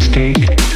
Steak.